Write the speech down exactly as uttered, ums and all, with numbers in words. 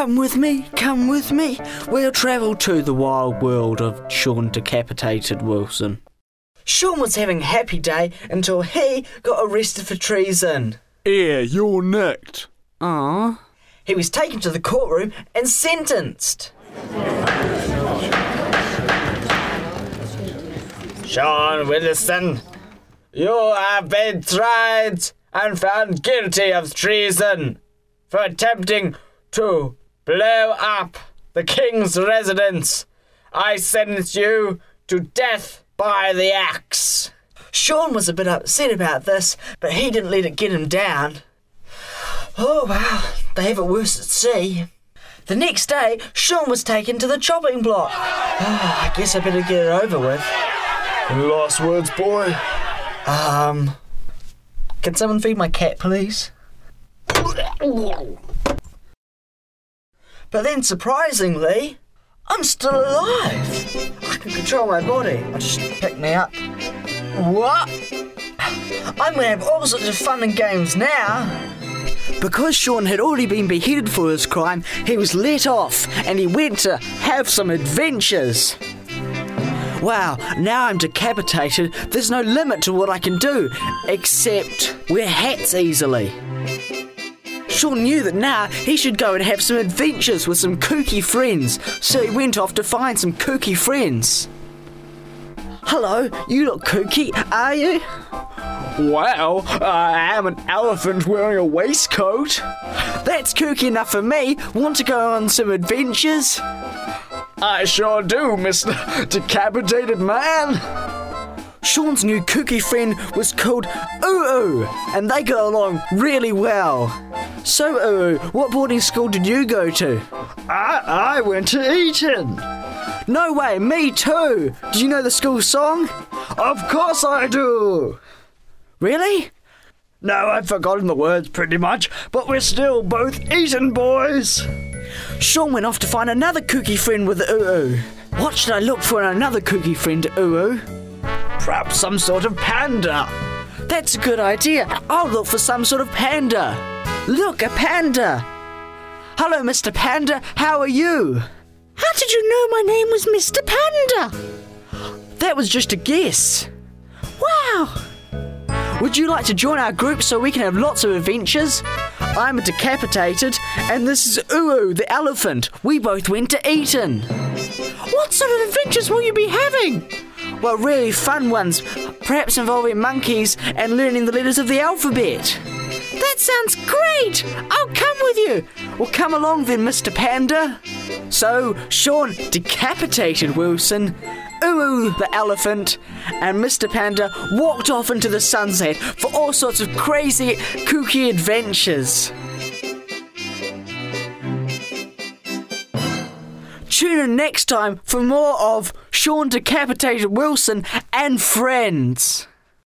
Come with me, come with me. We'll travel to the wild world of Shaun Decapitated Wilson. Shaun was having a happy day until he got arrested for treason. Yeah, you're nicked. Aww. He was taken to the courtroom and sentenced. Shaun Wilson, you have been tried and found guilty of treason for attempting to blow up the king's residence. I sentence you to death by the axe. Shaun was a bit upset about this, but he didn't let it get him down. Oh wow, they have it worse at sea. The next day, Shaun was taken to the chopping block. Oh, I guess I better get it over with. Any last words, boy? Um, can someone feed my cat, please? But then, surprisingly, I'm still alive. I can control my body. I'll just pick me up. What? I'm going to have all sorts of fun and games now. Because Shaun had already been beheaded for his crime, he was let off and he went to have some adventures. Wow, now I'm decapitated. There's no limit to what I can do, except wear hats easily. Shaun knew that now he should go and have some adventures with some kooky friends, so he went off to find some kooky friends. Hello, you look kooky, are you? Wow, I am an elephant wearing a waistcoat. That's kooky enough for me. Want to go on some adventures? I sure do, Mister Decapitated Man. Shaun's new kooky friend was called Oo, and they got along really well. So, Oo, what boarding school did you go to? I, I went to Eton. No way, me too. Do you know the school song? Of course I do. Really? No, I've forgotten the words pretty much, but we're still both Eton boys. Shaun went off to find another kooky friend with Oo. What should I look for in another kooky friend, Oo? Perhaps some sort of panda. That's a good idea. I'll look for some sort of panda. Look, a panda. Hello, Mister Panda. How are you? How did you know my name was Mister Panda? That was just a guess. Wow. Would you like to join our group so we can have lots of adventures? I'm a decapitated, and this is Oo the elephant. We both went to Eton. What sort of adventures will you be having? Well, really fun ones, perhaps involving monkeys and learning the letters of the alphabet. That sounds great! I'll come with you. Well, come along then, Mister Panda. So, Shaun Decapitated Wilson, Oo the elephant, and Mister Panda walked off into the sunset for all sorts of crazy, kooky adventures. Tune in next time for more of Shaun Decapitated Wilson and Friends.